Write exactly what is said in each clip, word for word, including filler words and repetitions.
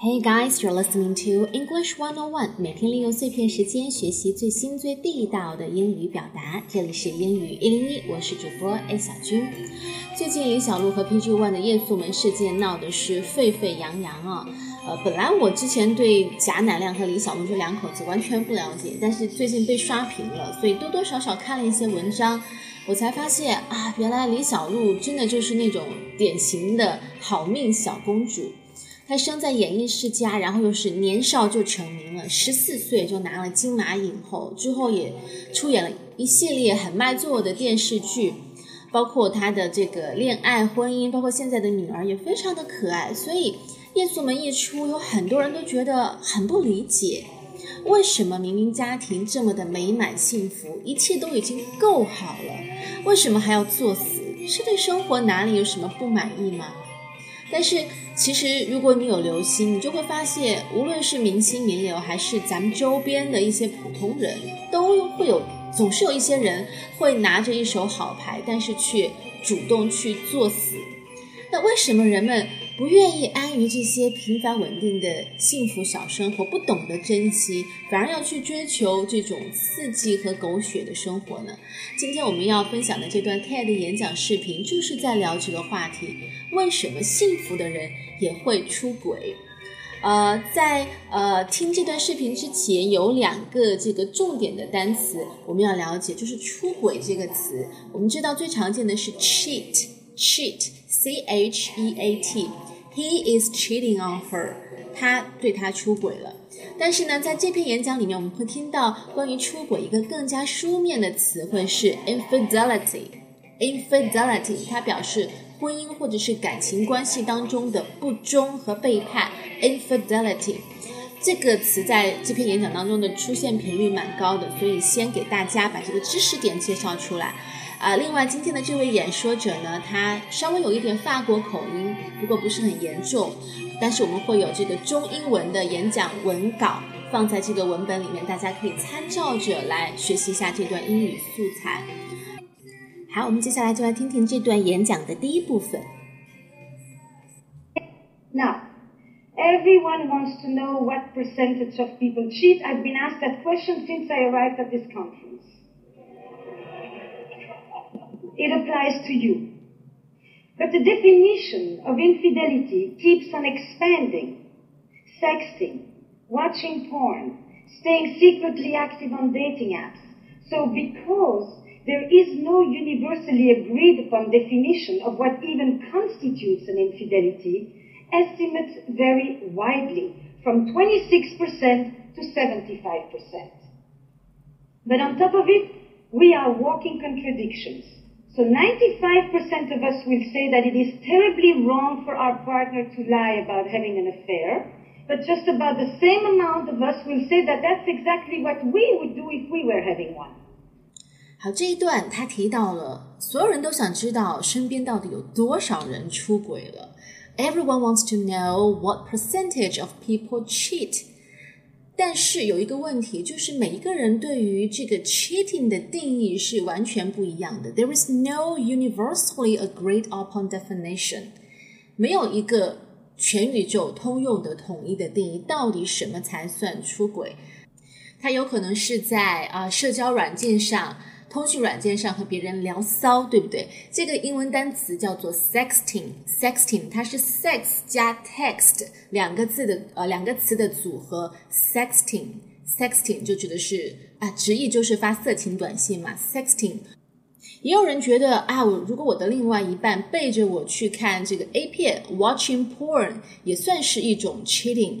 Hey guys, you're listening to English one oh one. 每天利用碎片时间学习最新最地道的英语表达。这里是英语一零一，我是主播 A 小军。最近李小璐和 P G 一 的夜宿门事件闹的是沸沸扬扬啊。呃，本来我之前对贾乃亮和李小璐这两口子完全不了解，但是最近被刷屏了，所以多多少少看了一些文章。我才发现啊，原来李小璐真的就是那种典型的好命小公主。她生在演艺世家，然后又是年少就成名了，十四岁就拿了金马影后，之后也出演了一系列很卖座的电视剧，包括她的这个恋爱、婚姻，包括现在的女儿也非常的可爱。所以夜宿门一出，有很多人都觉得很不理解，为什么明明家庭这么的美满幸福，一切都已经够好了，为什么还要作死？是对生活哪里有什么不满意吗？但是其实如果你有留心，你就会发现，无论是明星名流还是咱们周边的一些普通人，都会有总是有一些人会拿着一手好牌，但是却主动去作死。那为什么人们不愿意安于这些平凡稳定的幸福小生活，不懂得珍惜，反而要去追求这种刺激和狗血的生活呢？今天我们要分享的这段 T E D 演讲视频就是在聊这个话题，为什么幸福的人也会出轨。呃，在呃听这段视频之前，有两个这个重点的单词我们要了解，就是出轨这个词。我们知道最常见的是 cheat cheat C H E A T, he is cheating on her, 他对她出轨了。但是呢，在这篇演讲里面，我们会听到关于出轨一个更加书面的词汇是 infidelity infidelity, 它表示婚姻或者是感情关系当中的不忠和背叛 infidelity。这个词在这篇演讲当中的出现频率蛮高的，所以先给大家把这个知识点介绍出来。啊，另外今天的这位演说者呢，他稍微有一点法国口音，不过不是很严重，但是我们会有这个中英文的演讲文稿放在这个文本里面，大家可以参照着来学习一下这段英语素材。好，我们接下来就来听听这段演讲的第一部分。 Now, everyone wants to know what percentage of people cheat. I've been asked that question since I arrived at this conference.It applies to you. But the definition of infidelity keeps on expanding. Sexting, watching porn, staying secretly active on dating apps. So because there is no universally agreed upon definition of what even constitutes an infidelity, estimates vary widely from twenty-six percent to seventy-five percent. But on top of it, we are walking contradictions.So ninety-five percent of us will say that it is terribly wrong for our partner to lie about having an affair, but just about the same amount of us will say that that's exactly what we would do if we were having one. 好，这一段他提到了，所有人都想知道身边到底有多少人出轨了。Everyone wants to know what percentage of people cheat. 但是有一个问题，就是每一个人对于这个 cheating 的定义是完全不一样的。There is no universally agreed upon definition. 没有一个全宇宙通用的统一的定义，到底什么才算出轨？它有可能是在啊社交软件上、通讯软件上和别人聊骚，对不对？这个英文单词叫做 sexting。sexting 它是 sex 加 text 两个字的呃两个词的组合。sexting sexting 就指的是啊直译就是发色情短信嘛。sexting 也有人觉得啊，我如果我的另外一半背着我去看这个 A 片 watching porn 也算是一种 cheating。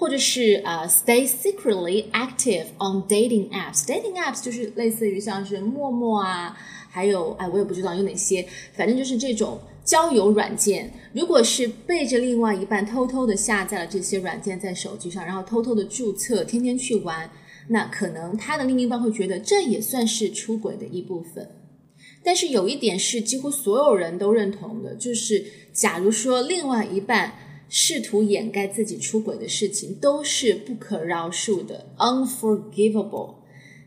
或者是呃、uh, stay secretly active on dating apps. Dating apps 就是类似于像是陌陌啊，还有哎我也不知道有哪些，反正就是这种交友软件，如果是背着另外一半偷偷的下载了这些软件在手机上，然后偷偷的注册，天天去玩，那可能他的另一半会觉得这也算是出轨的一部分。但是有一点是几乎所有人都认同的，就是假如说另外一半试图掩盖自己出轨的事情，都是不可饶恕的 unforgivable。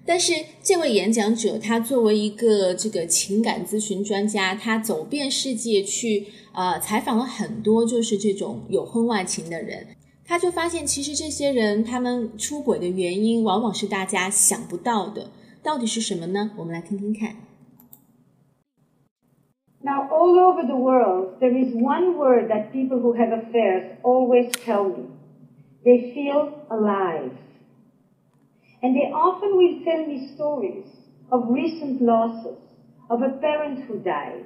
但是这位演讲者他作为一个这个情感咨询专家，他走遍世界去呃采访了很多就是这种有婚外情的人，他就发现其实这些人他们出轨的原因往往是大家想不到的，到底是什么呢？我们来听听看。 Now all over the world there is one word that people who have affairs always tell me. They feel alive.And they often will tell me stories of recent losses, of a parent who died,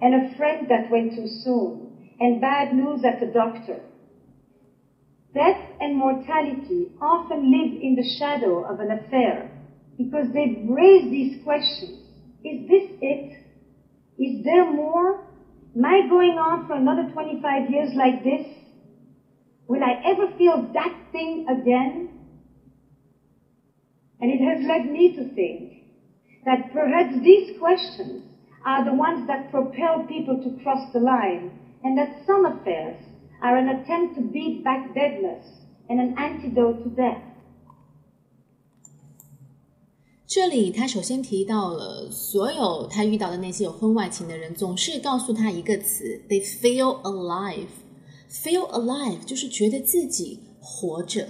and a friend that went too soon, and bad news at the doctor. Death and mortality often live in the shadow of an affair because they raise these questions. Is this it? Is there more? Am I going on for another twenty-five years like this? Will I ever feel that thing again?And it has led me to think that perhaps these questions are the ones that propel people to cross the line, and that some affairs are an attempt to beat back deadness and an antidote to death. 这里他首先提到了所有他遇到的那些有婚外情的人总是告诉他一个词 they feel alive. Feel alive 就是觉得自己活着。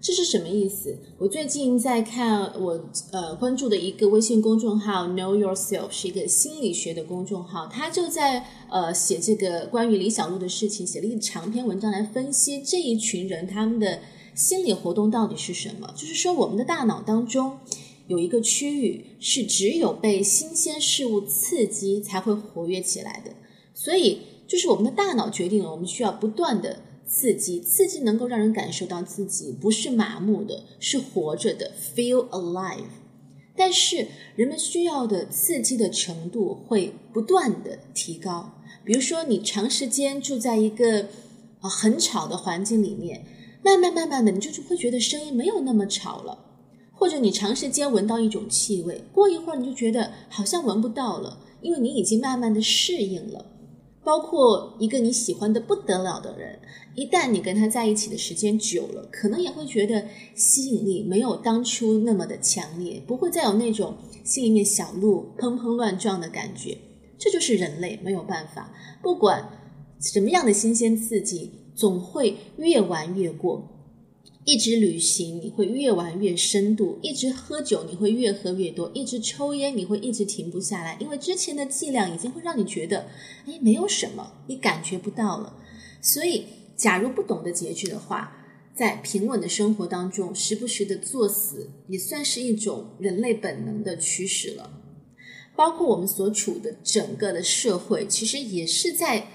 这是什么意思？我最近在看我呃关注的一个微信公众号 Know Yourself， 是一个心理学的公众号，他就在呃写这个关于李小璐的事情，写了一长篇文章来分析这一群人他们的心理活动到底是什么。就是说我们的大脑当中有一个区域是只有被新鲜事物刺激才会活跃起来的，所以就是我们的大脑决定了我们需要不断的刺激，刺激能够让人感受到自己不是麻木的，是活着的 feel alive。 但是人们需要的刺激的程度会不断的提高，比如说你长时间住在一个、呃、很吵的环境里面，慢慢慢慢的你就会觉得声音没有那么吵了，或者你长时间闻到一种气味，过一会儿你就觉得好像闻不到了，因为你已经慢慢的适应了。包括一个你喜欢的不得了的人，一旦你跟他在一起的时间久了，可能也会觉得吸引力没有当初那么的强烈，不会再有那种心里面小鹿砰砰乱撞的感觉。这就是人类，没有办法，不管什么样的新鲜刺激总会越玩越过。一直旅行你会越玩越深度，一直喝酒你会越喝越多，一直抽烟你会一直停不下来，因为之前的剂量已经会让你觉得哎，没有什么，你感觉不到了。所以假如不懂得节制的话，在平稳的生活当中时不时的作死也算是一种人类本能的驱使了。包括我们所处的整个的社会其实也是在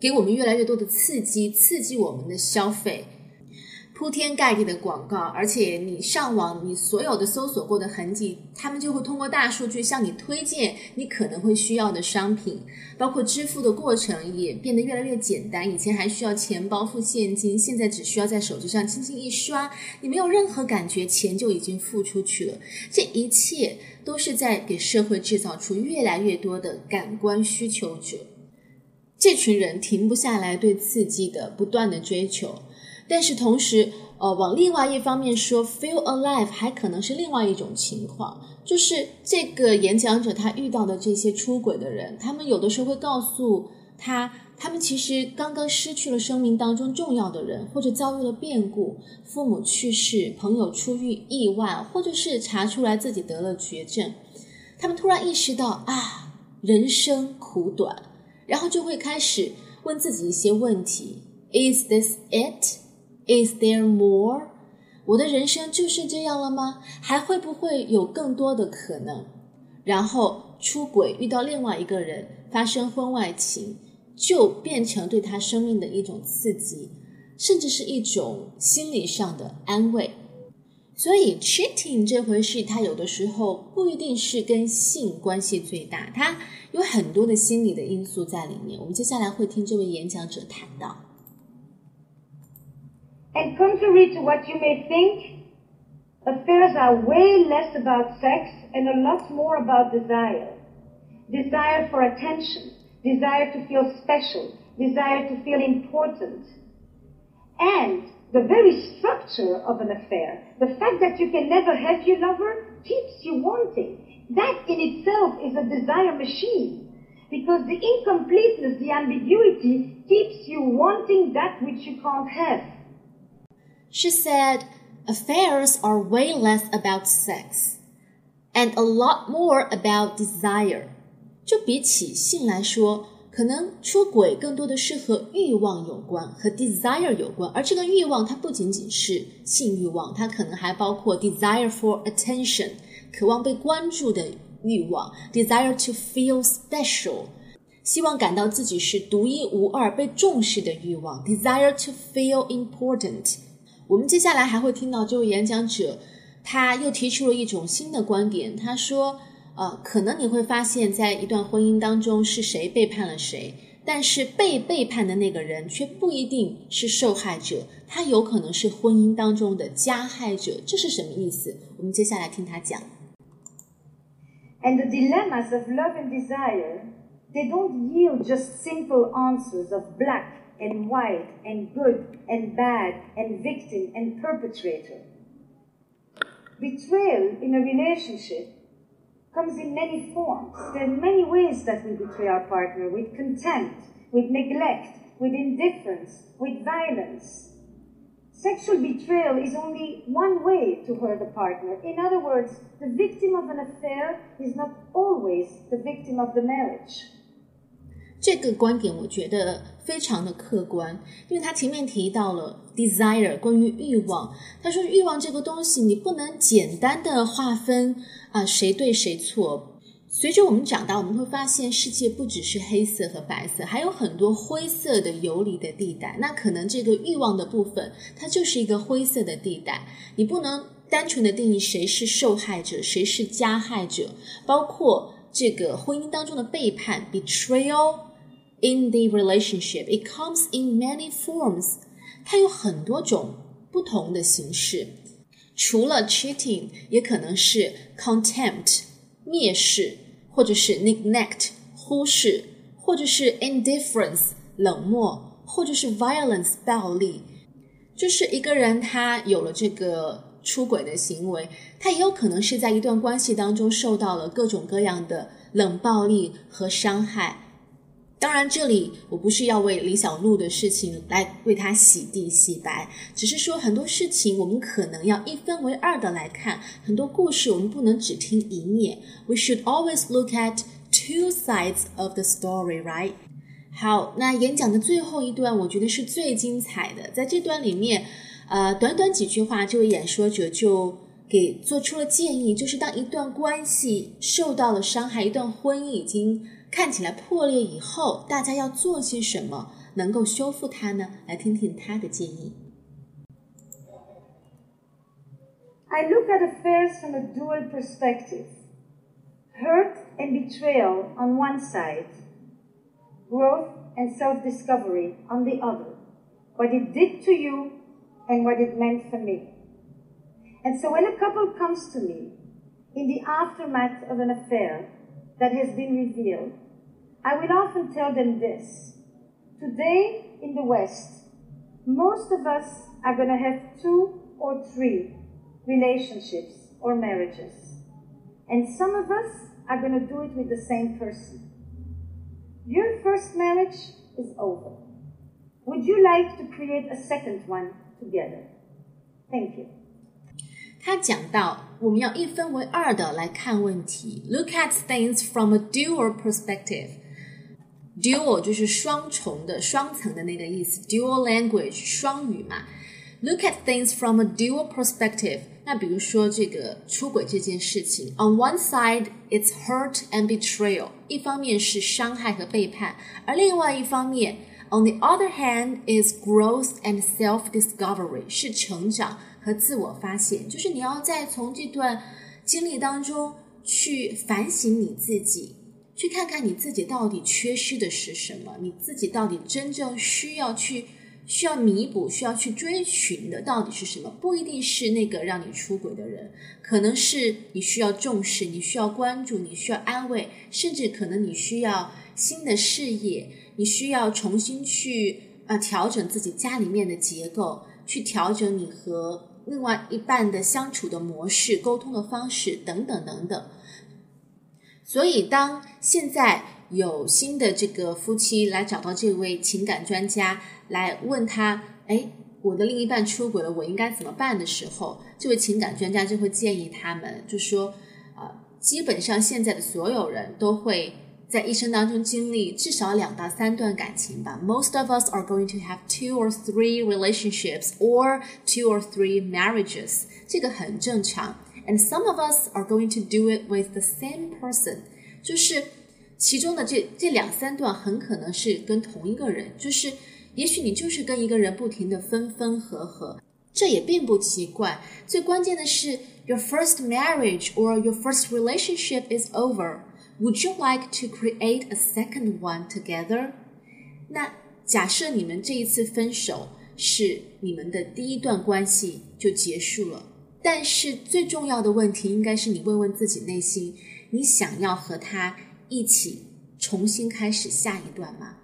给我们越来越多的刺激，刺激我们的消费，铺天盖地的广告，而且你上网，你所有的搜索过的痕迹，他们就会通过大数据向你推荐你可能会需要的商品，包括支付的过程也变得越来越简单，以前还需要钱包付现金，现在只需要在手机上轻轻一刷，你没有任何感觉，钱就已经付出去了。这一切都是在给社会制造出越来越多的感官需求者，这群人停不下来对刺激的不断的追求。但是同时呃，往另外一方面说 feel alive 还可能是另外一种情况，就是这个演讲者他遇到的这些出轨的人，他们有的时候会告诉他他们其实刚刚失去了生命当中重要的人，或者遭遇了变故，父母去世，朋友出于意外，或者是查出来自己得了绝症，他们突然意识到啊，人生苦短，然后就会开始问自己一些问题 Is this it?Is there more? 我的人生就是这样了吗？还会不会有更多的可能？然后出轨，遇到另外一个人，发生婚外情，就变成对他生命的一种刺激，甚至是一种心理上的安慰。所以 cheating 这回事，它有的时候不一定是跟性关系最大，它有很多的心理的因素在里面。我们接下来会听这位演讲者谈到。And contrary to what you may think, affairs are way less about sex and a lot more about desire. Desire for attention, desire to feel special, desire to feel important. And the very structure of an affair, the fact that you can never have your lover, keeps you wanting. That in itself is a desire machine, because the incompleteness, the ambiguity, keeps you wanting that which you can't have.She said, affairs are way less about sex and a lot more about desire. 就比起性来说，可能出轨更多的是和欲望有关，和 desire 有关。而这个欲望它不仅仅是性欲望，它可能还包括 desire for attention, 渴望被关注的欲望， desire to feel special, 希望感到自己是独一无二被重视的欲望， desire to feel important.我们接下来还会听到这位演讲者，他又提出了一种新的观点。他说，呃，可能你会发现在一段婚姻当中是谁背叛了谁，但是被背叛的那个人却不一定是受害者，他有可能是婚姻当中的加害者。这是什么意思？我们接下来听他讲。And the dilemmas of love and desire, they don't yield just simple answers of black.and white, and good, and bad, and victim, and perpetrator. Betrayal in a relationship comes in many forms. There are many ways that we betray our partner, with contempt, with neglect, with indifference, with violence. Sexual betrayal is only one way to hurt a partner. In other words, the victim of an affair is not always the victim of the marriage.这个观点我觉得非常的客观，因为他前面提到了 desire 关于欲望，他说欲望这个东西你不能简单的划分啊、呃、谁对谁错。随着我们长大，我们会发现世界不只是黑色和白色，还有很多灰色的游离的地带，那可能这个欲望的部分它就是一个灰色的地带，你不能单纯的定义谁是受害者谁是加害者，包括这个婚姻当中的背叛 betrayal In the relationship, it comes in many forms. 它有很多种不同的形式，除了 cheating， 也可能是 contempt 蔑视，或者是 neglect 忽视，或者是 indifference 冷漠，或者是 violence 暴力。就是一个人他有了这个出轨的行为，他也有可能是在一段关系当中受到了各种各样的冷暴力和伤害。当然这里我不是要为李小璐的事情来为她洗地洗白，只是说很多事情我们可能要一分为二的来看，很多故事我们不能只听一面。 We should always look at two sides of the story, right? 好，那演讲的最后一段我觉得是最精彩的，在这段里面呃，短短几句话这位演说者就给做出了建议，就是当一段关系受到了伤害，一段婚姻已经看起来破裂以后，大家要做些什么能够修复它呢？来听听他的建议。 I look at affairs from a dual perspective. Hurt and betrayal on one side, growth and self-discovery on the other. What it did to you and what it meant for me.And so when a couple comes to me in the aftermath of an affair that has been revealed, I will often tell them this. Today in the West, most of us are going to have two or three relationships or marriages. And some of us are going to do it with the same person. Your first marriage is over. Would you like to create a second one together? Thank you.他讲到我们要一分为二的来看问题， Look at things from a dual perspective. Dual 就是双重的双层的那个意思， Dual language 双语嘛。 Look at things from a dual perspective. 那比如说这个出轨这件事情， On one side it's hurt and betrayal. 一方面是伤害和背叛，而另外一方面 On the other hand is growth and self-discovery. 是成长和自我发现，就是你要再从这段经历当中去反省你自己，去看看你自己到底缺失的是什么，你自己到底真正需要去需要弥补需要去追寻的到底是什么。不一定是那个让你出轨的人，可能是你需要重视，你需要关注，你需要安慰，甚至可能你需要新的事业，你需要重新去、啊、调整自己家里面的结构，去调整你和另外一半的相处的模式，沟通的方式等等等等。所以当现在有新的这个夫妻来找到这位情感专家，来问他，哎，我的另一半出轨了，我应该怎么办的时候，这位情感专家就会建议他们，就说、呃、基本上现在的所有人都会在一生当中经历至少两到三段感情吧。 Most of us are going to have two or three relationships or two or three marriages， 这个很正常。 And some of us are going to do it with the same person， 就是其中的这这两三段很可能是跟同一个人，就是也许你就是跟一个人不停的分分合合，这也并不奇怪。最关键的是 Your first marriage or your first relationship is over， Would you like to create a second one together？ 那假设你们这一次分手是你们的第一段关系就结束了，但是最重要的问题应该是你问问自己内心，你想要和他一起重新开始下一段嘛。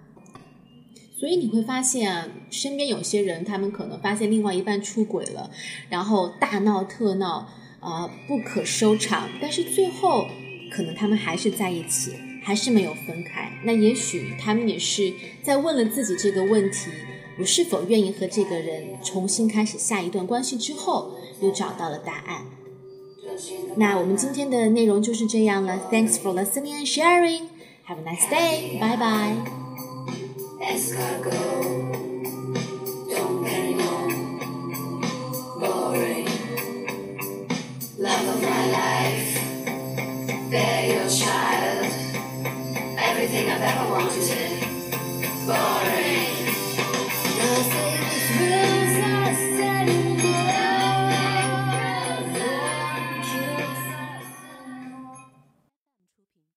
所以你会发现啊，身边有些人他们可能发现另外一半出轨了，然后大闹特闹、呃、不可收场，但是最后可能他们还是在一起，还是没有分开。那也许他们也是在问了自己这个问题，我是否愿意和这个人重新开始下一段关系之后，又找到了答案。那我们今天的内容就是这样了。 Thanks for listening and sharing. Have a nice day. Bye bye. Child, everything I've ever wanted, boring.